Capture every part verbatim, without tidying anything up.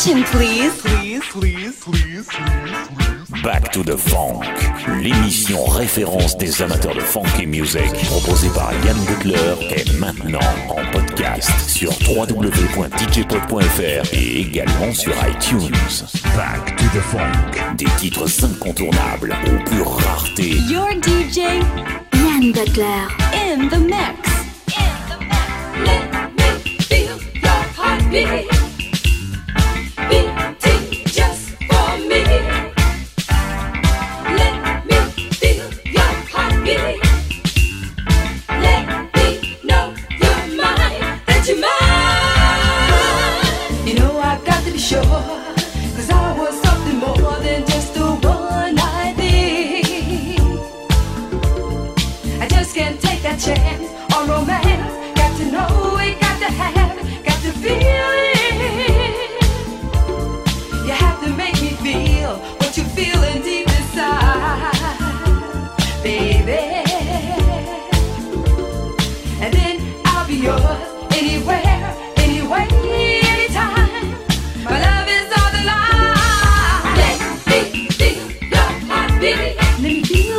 attention, please. Please, please, please, please. Back to the Funk, l'émission référence des amateurs de funk et music, proposée par Yann Butler, est maintenant en podcast sur w w w point d j pod point f r et également sur iTunes. Back to the Funk, des titres incontournables aux pures raretés. Your D J, Ian Butler, in the mix. Let me feel your heartbeat. Beating just for me. Let me feel your heartbeat. Let me know you're mine, that you're mine. You know I've got to be sure, 'cause I was something more than just a one-night thing. I just can't take that chance on romance. To know we got to have it, got to feel it. You have to make me feel what you're feeling deep inside, baby. And then I'll be yours anywhere, anyway, anytime. My love is all the line. Let me feel your heartbeat. Let me feel it.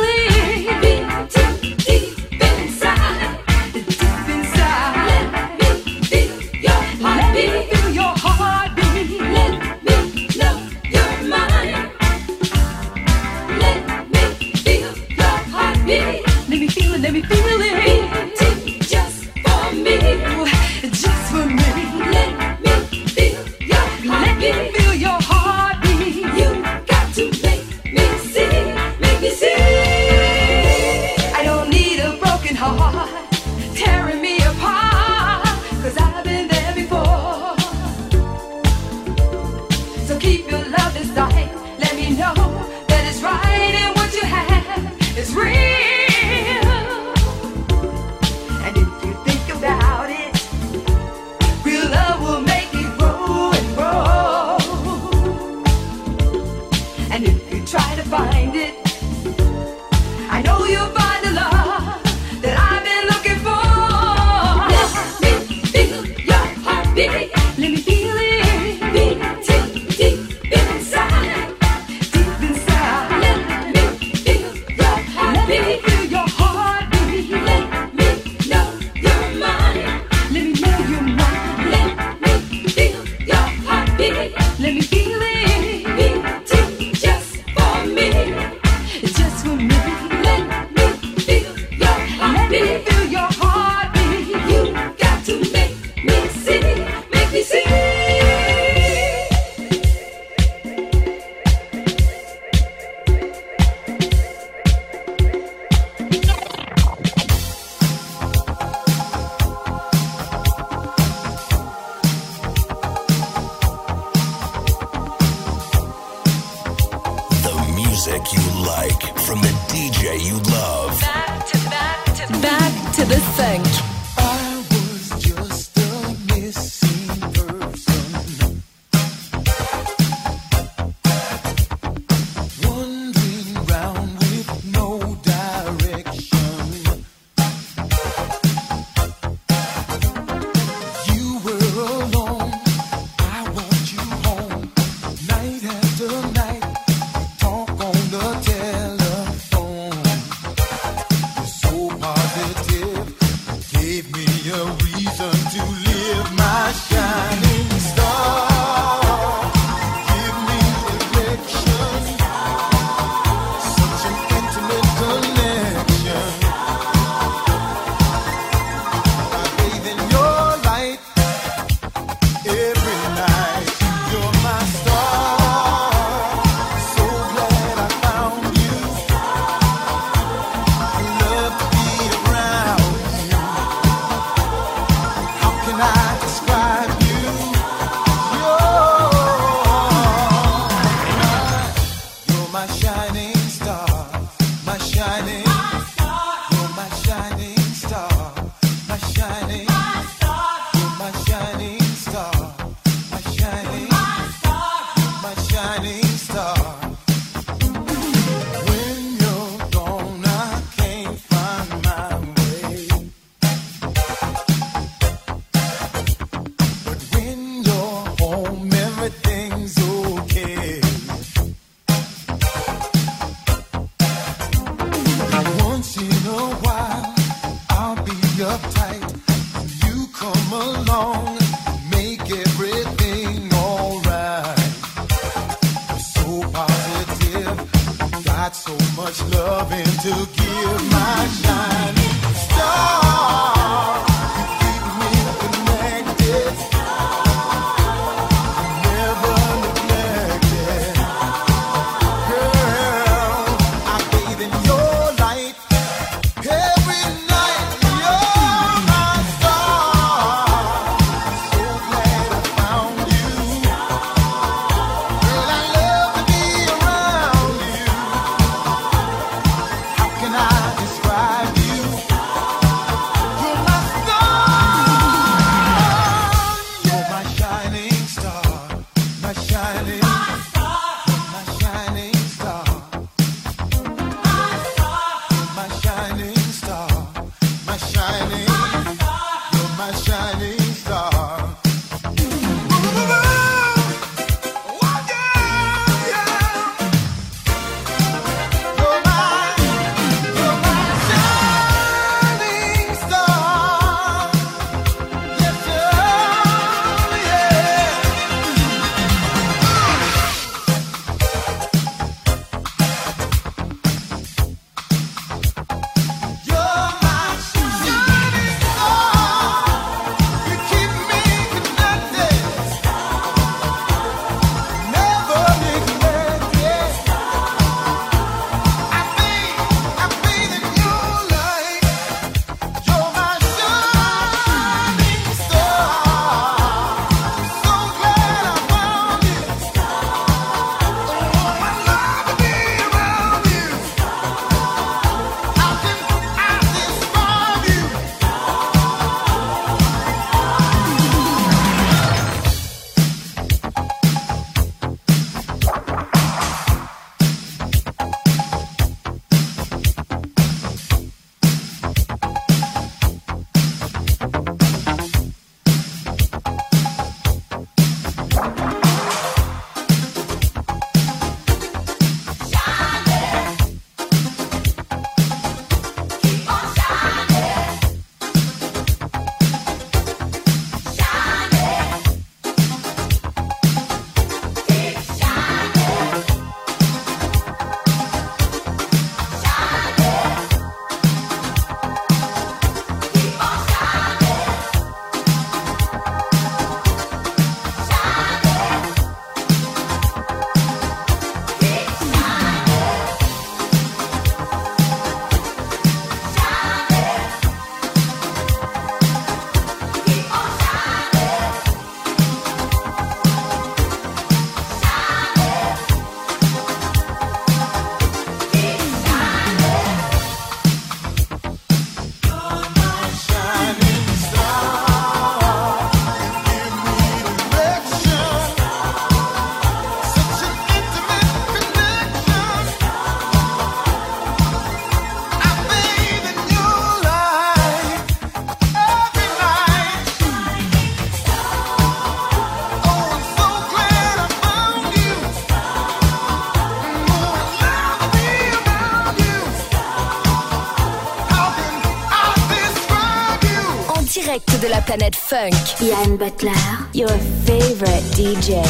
De la planète funk. Yann Butler, your favorite D J.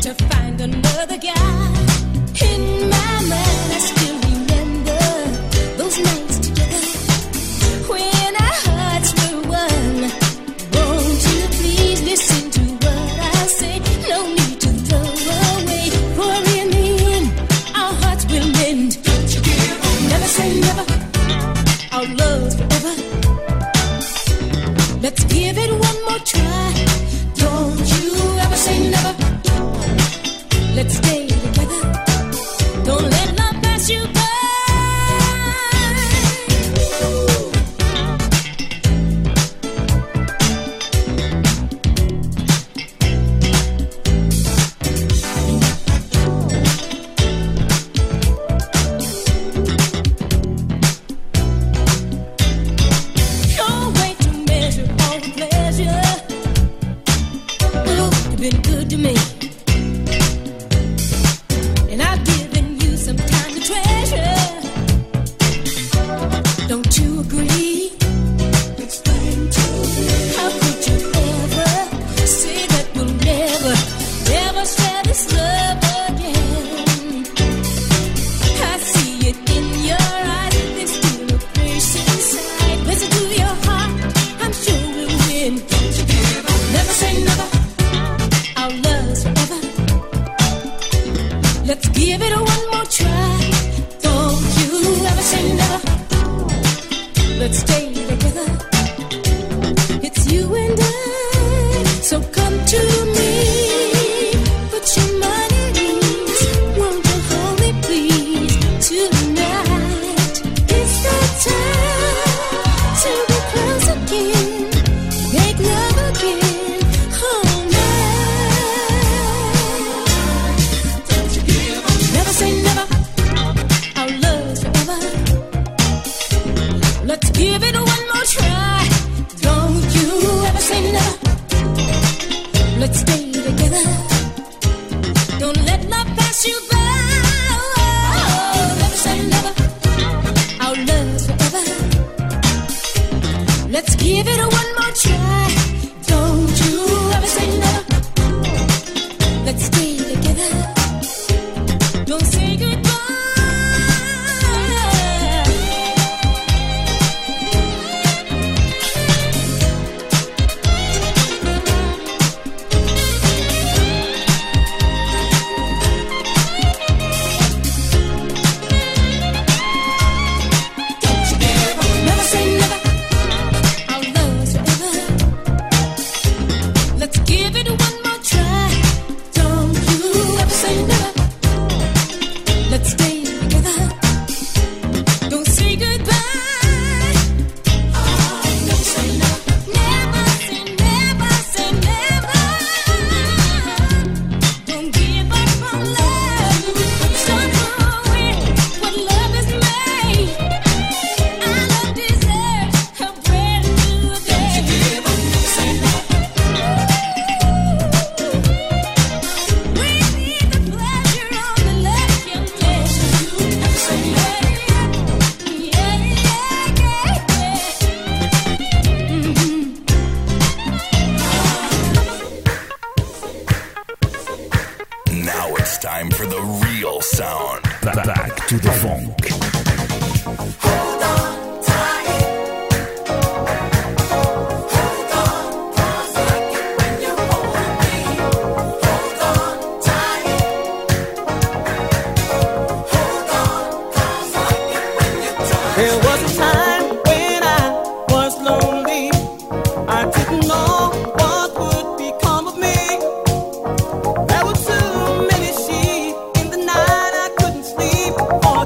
To find another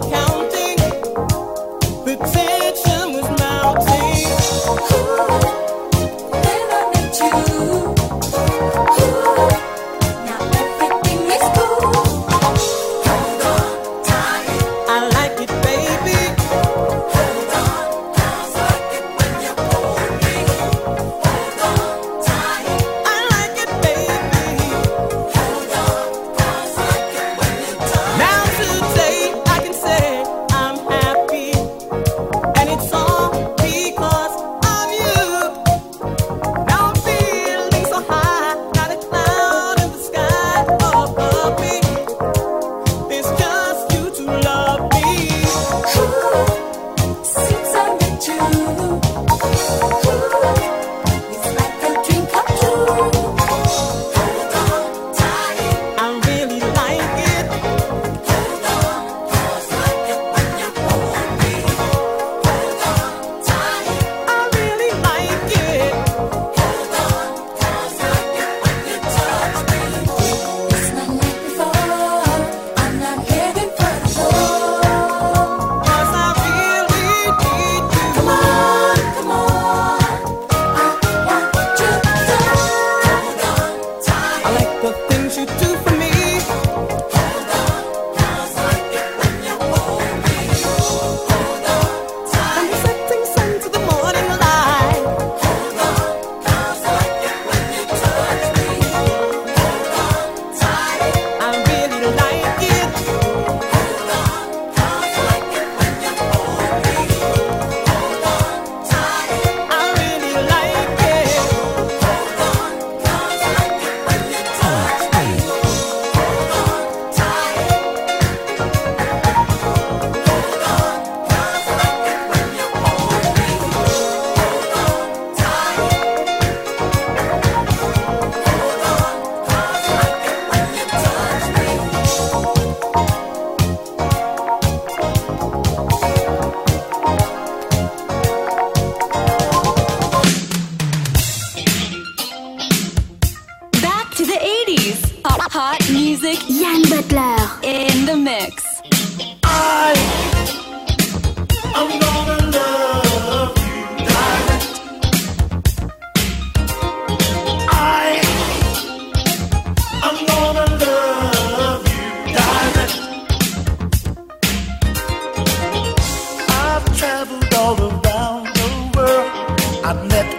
Count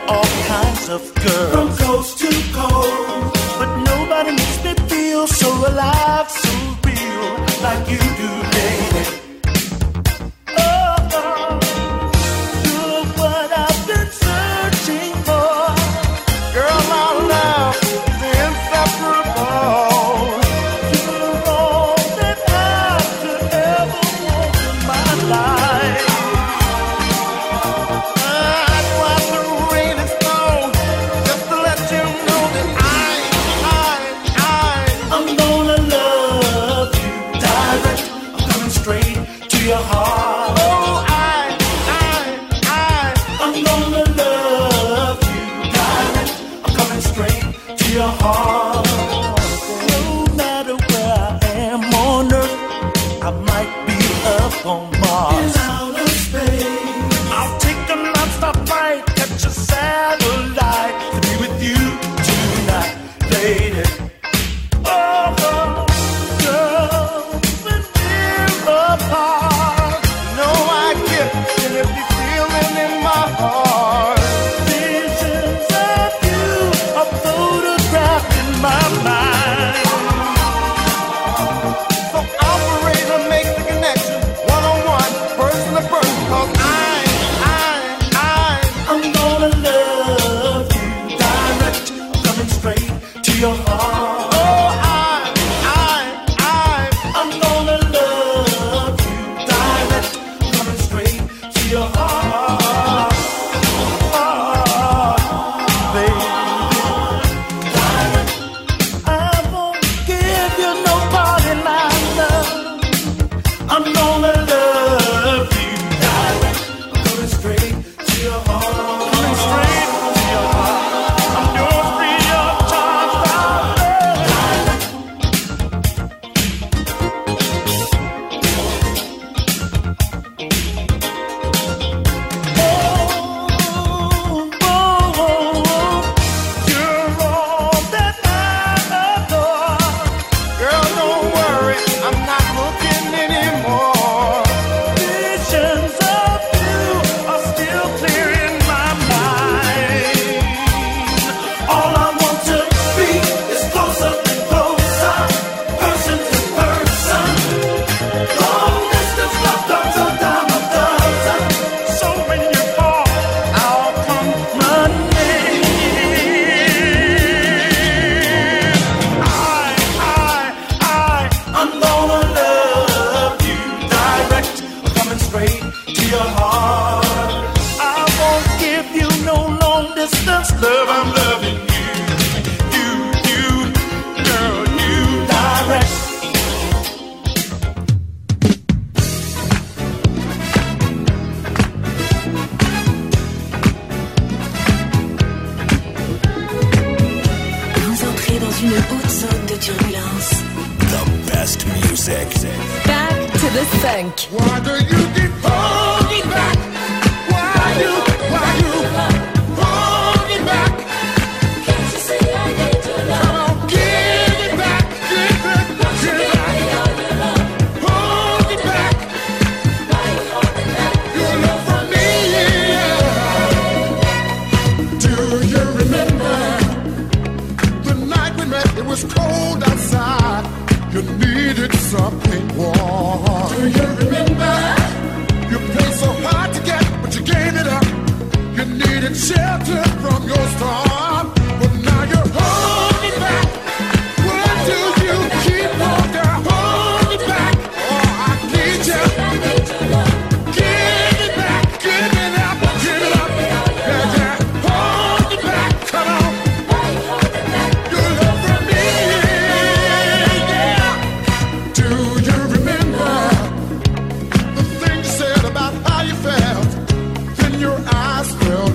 all kinds of girls from coast to coast, but nobody makes me feel so alive, so real like you do, baby. Fell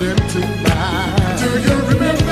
into mine. Do you remember?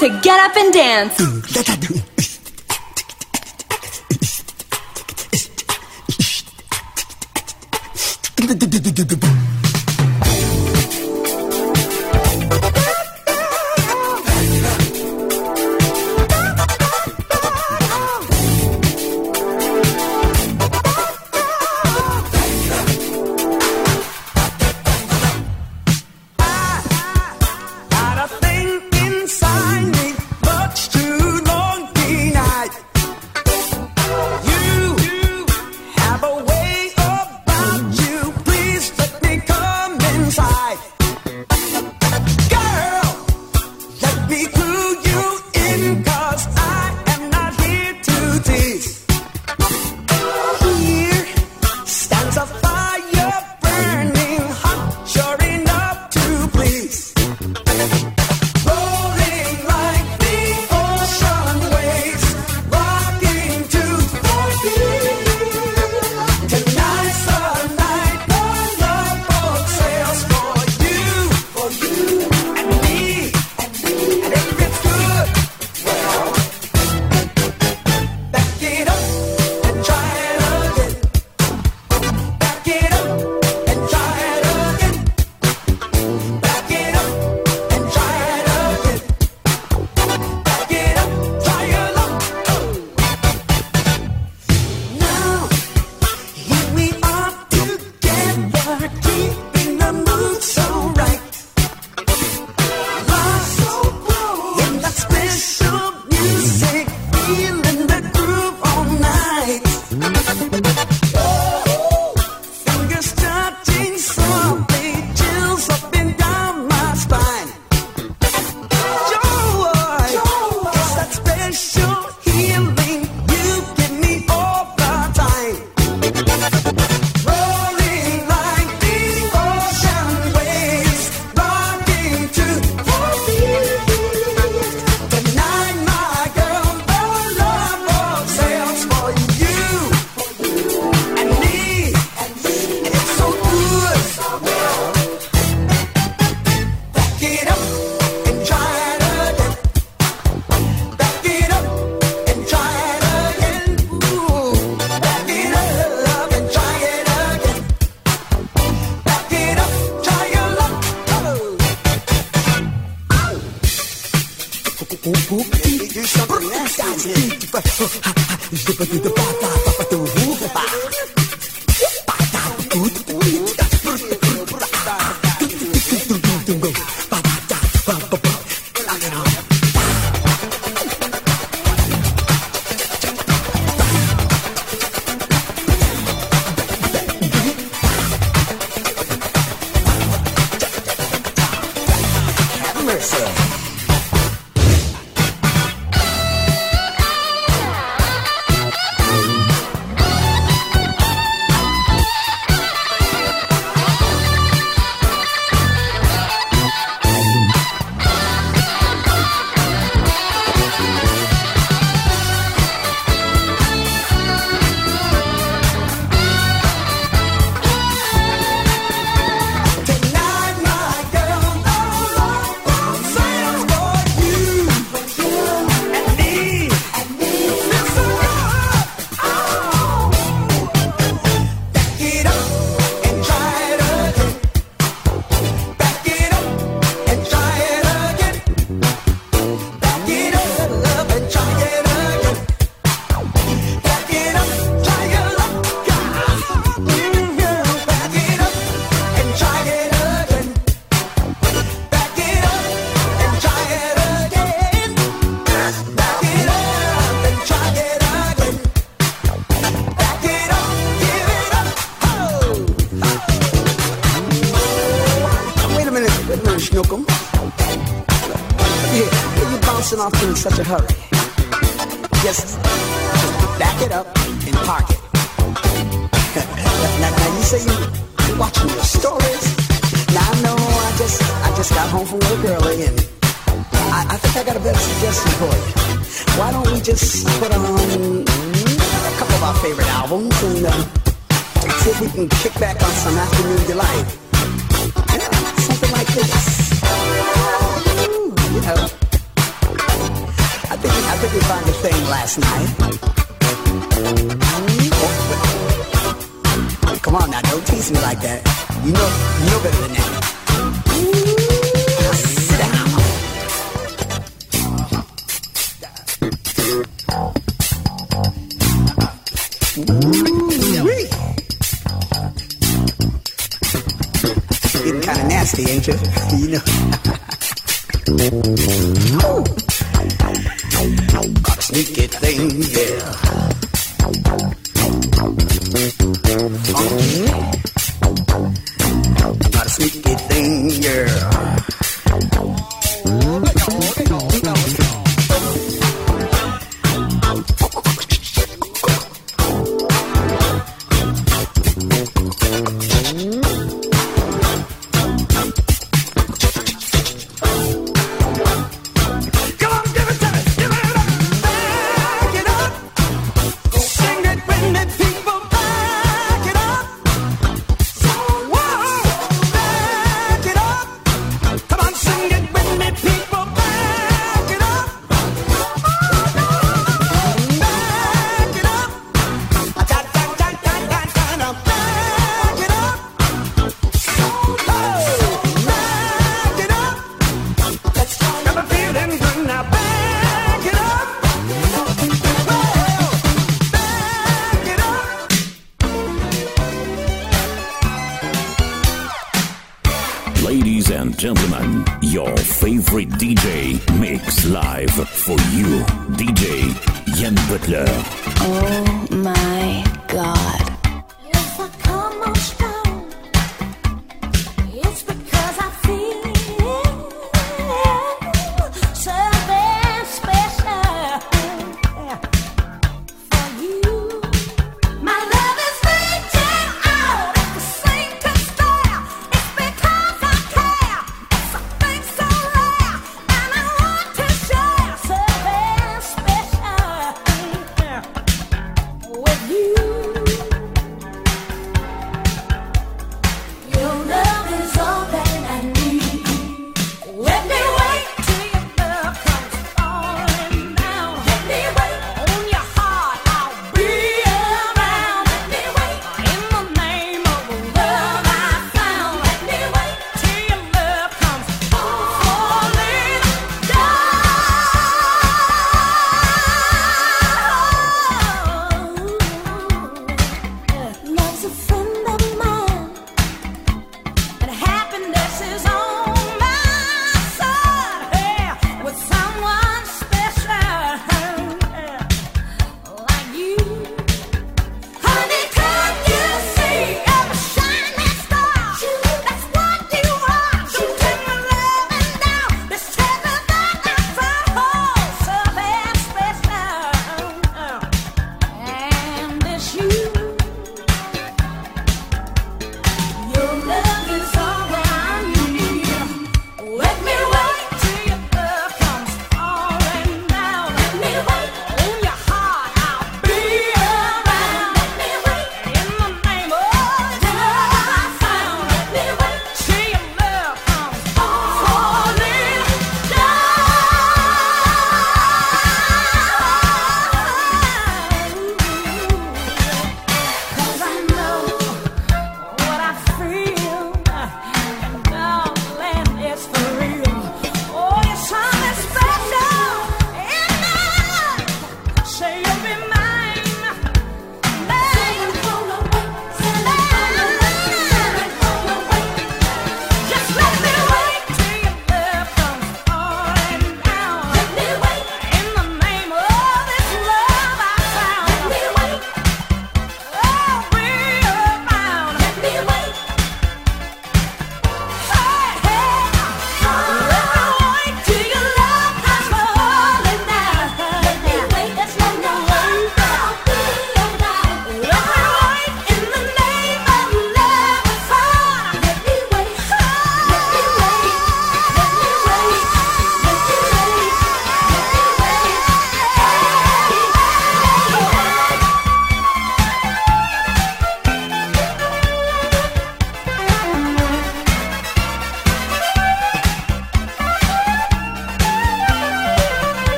To get up and dance. Good.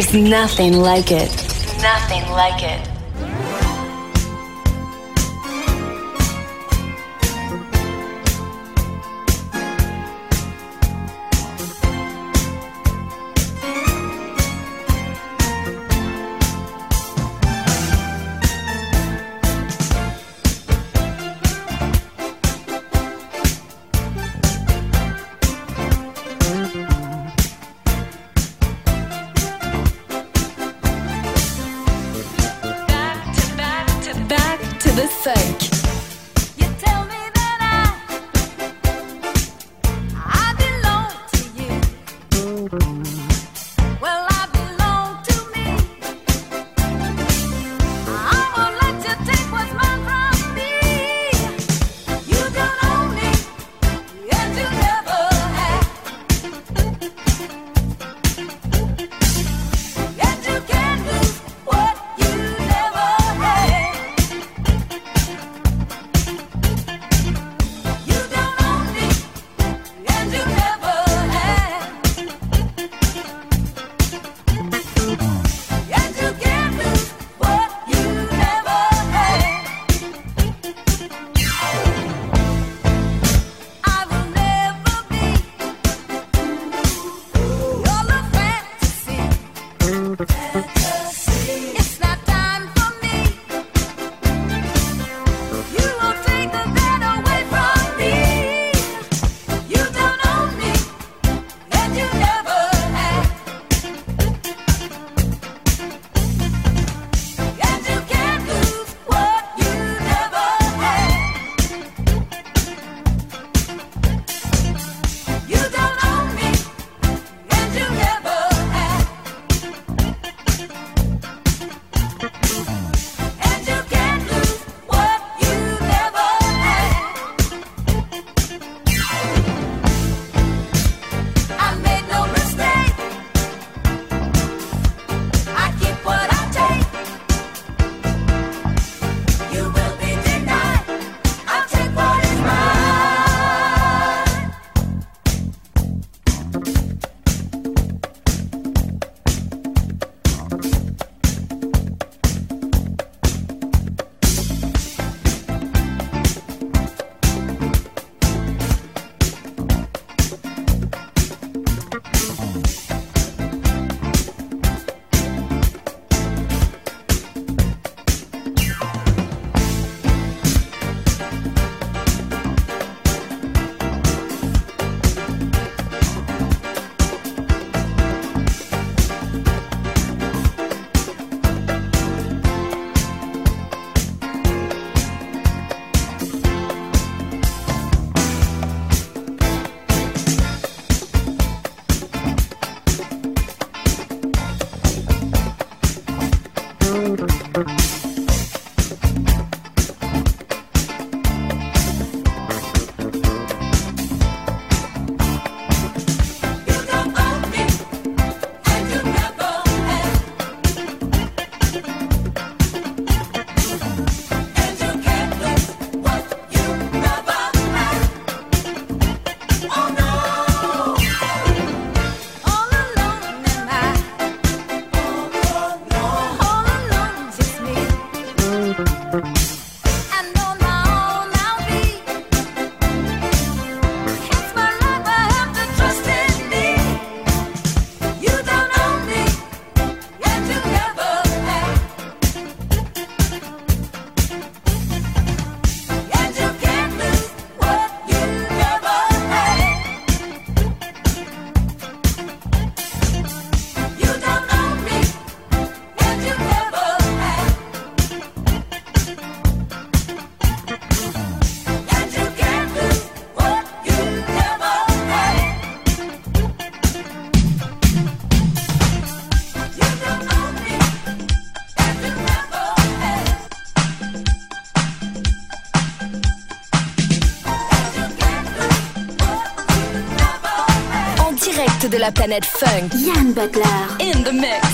There's nothing like it. Nothing like it. De la planète funk, Yann Butler in the mix.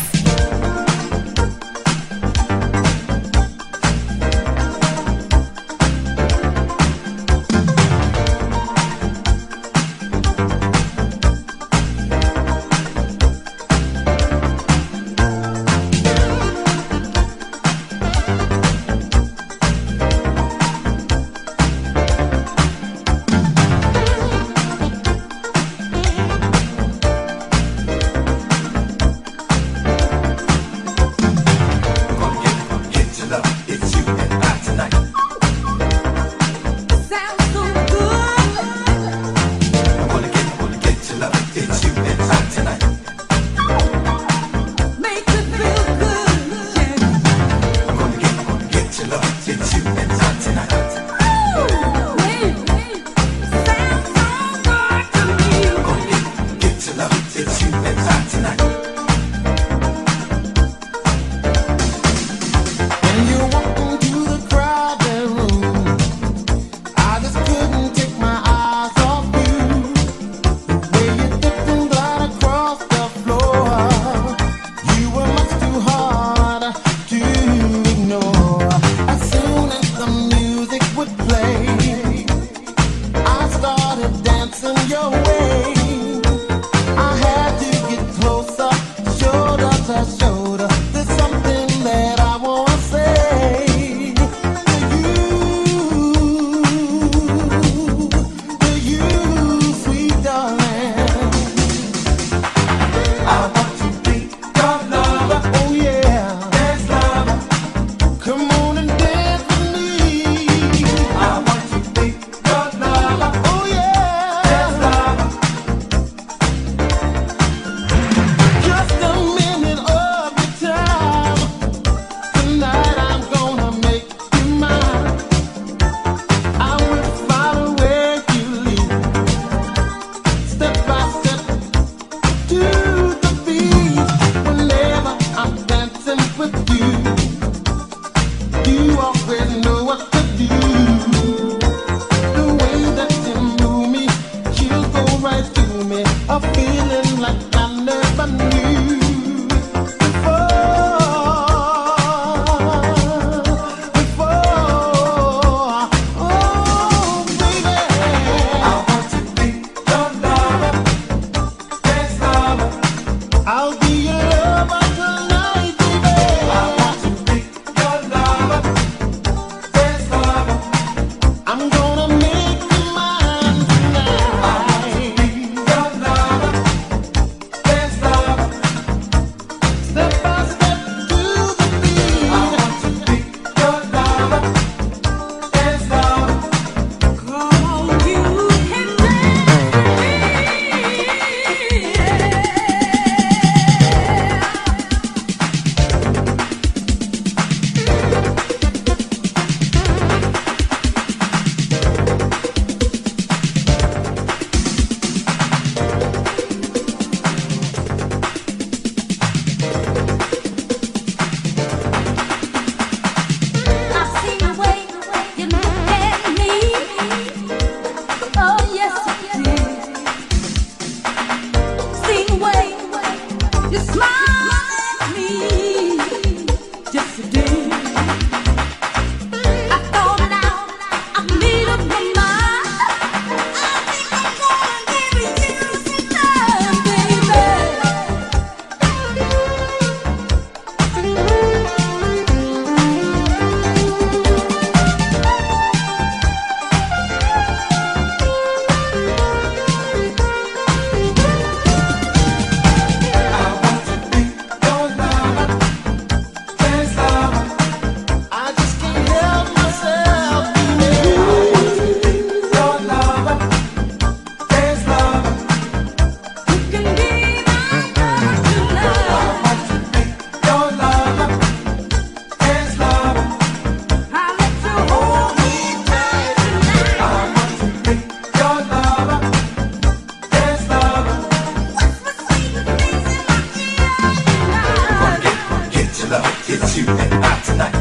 It's you and I tonight.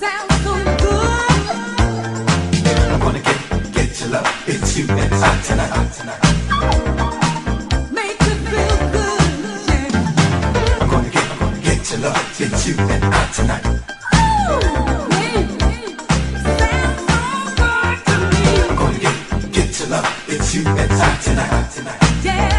Sounds so good. I wanna get, get your love. It's you and I tonight, I tonight. Make you feel good, yeah. I'm gonna get, I'm gonna get your love. It's you and I tonight. Ooh, yeah. Sounds so good to me. I'm gonna get, get your love. It's you and I tonight, I tonight. Yeah.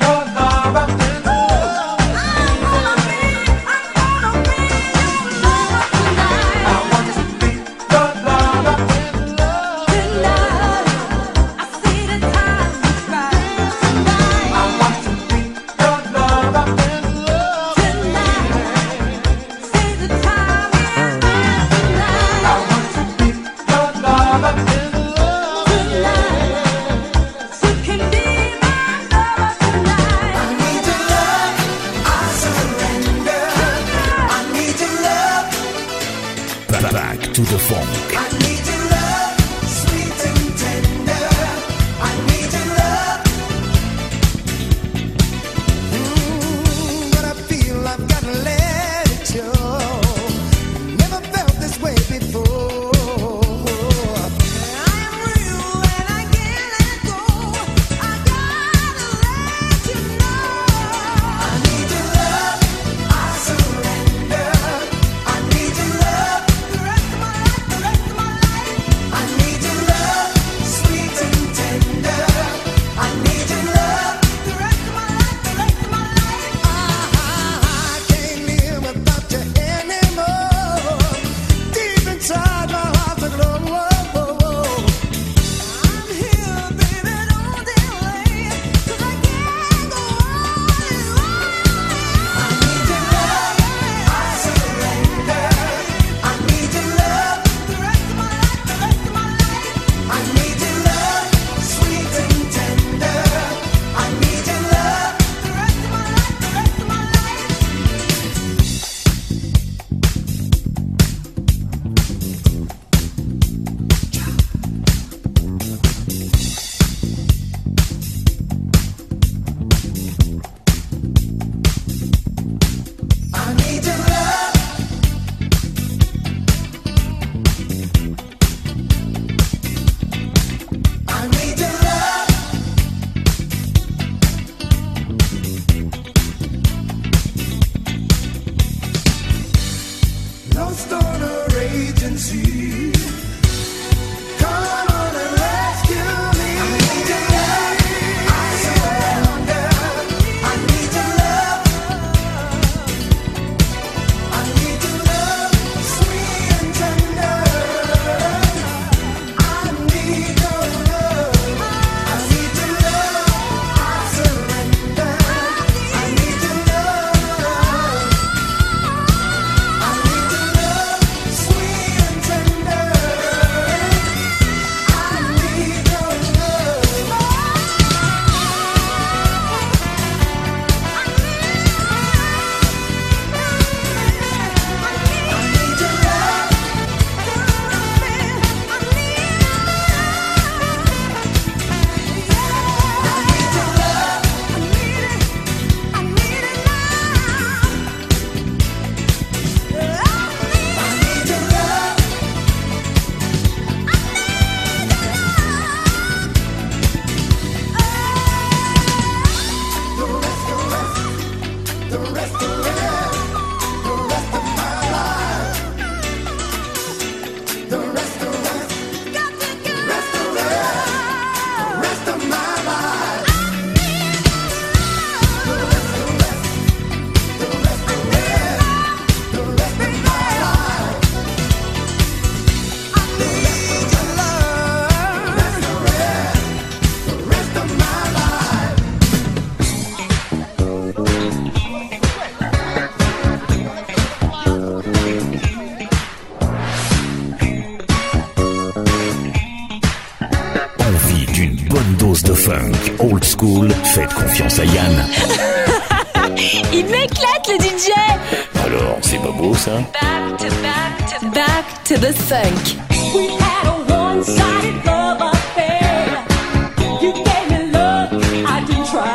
Yo musique old school, faites confiance à Yann. Il m'éclate le D J. Alors, c'est pas beau ça? Back to, back to, back to the funk. We had a one-sided love affair. You gave me love, I didn't try.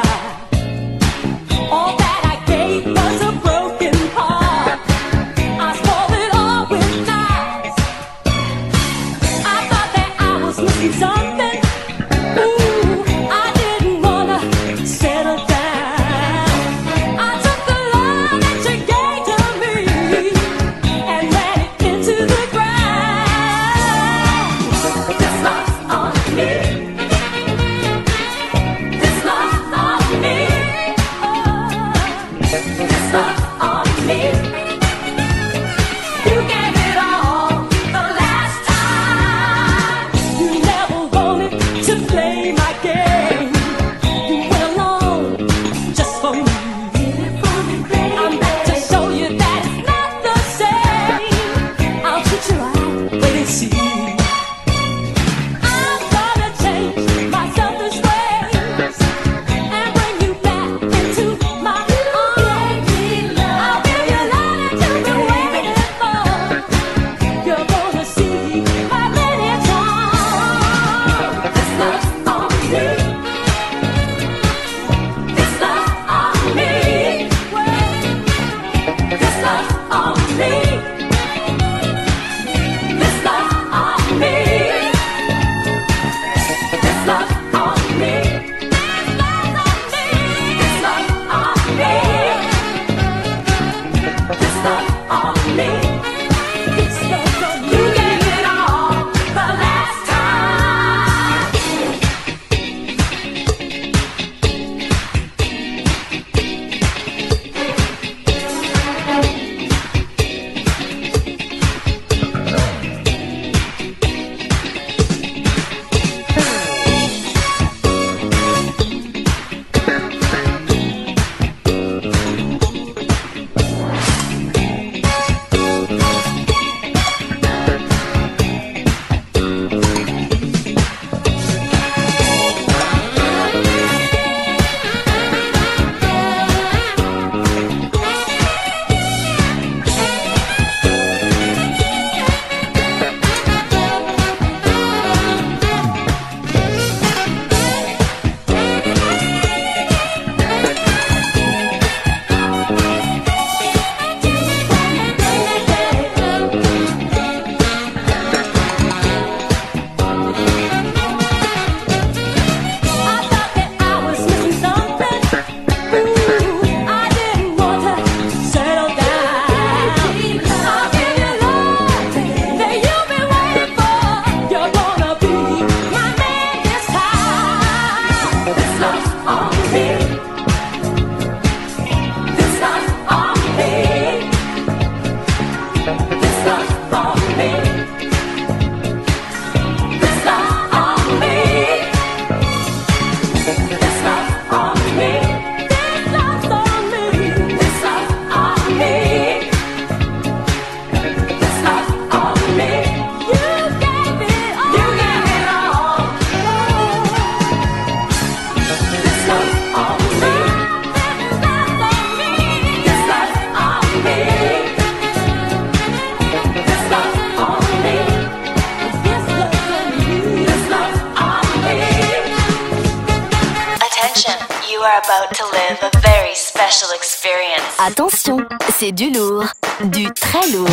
Attention, c'est du lourd, du très lourd.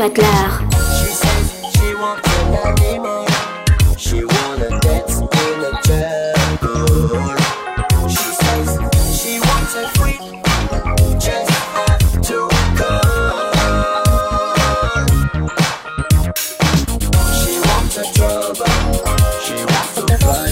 Butler. She wants a trouble, she wants to fight.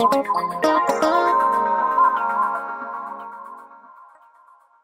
Thank you.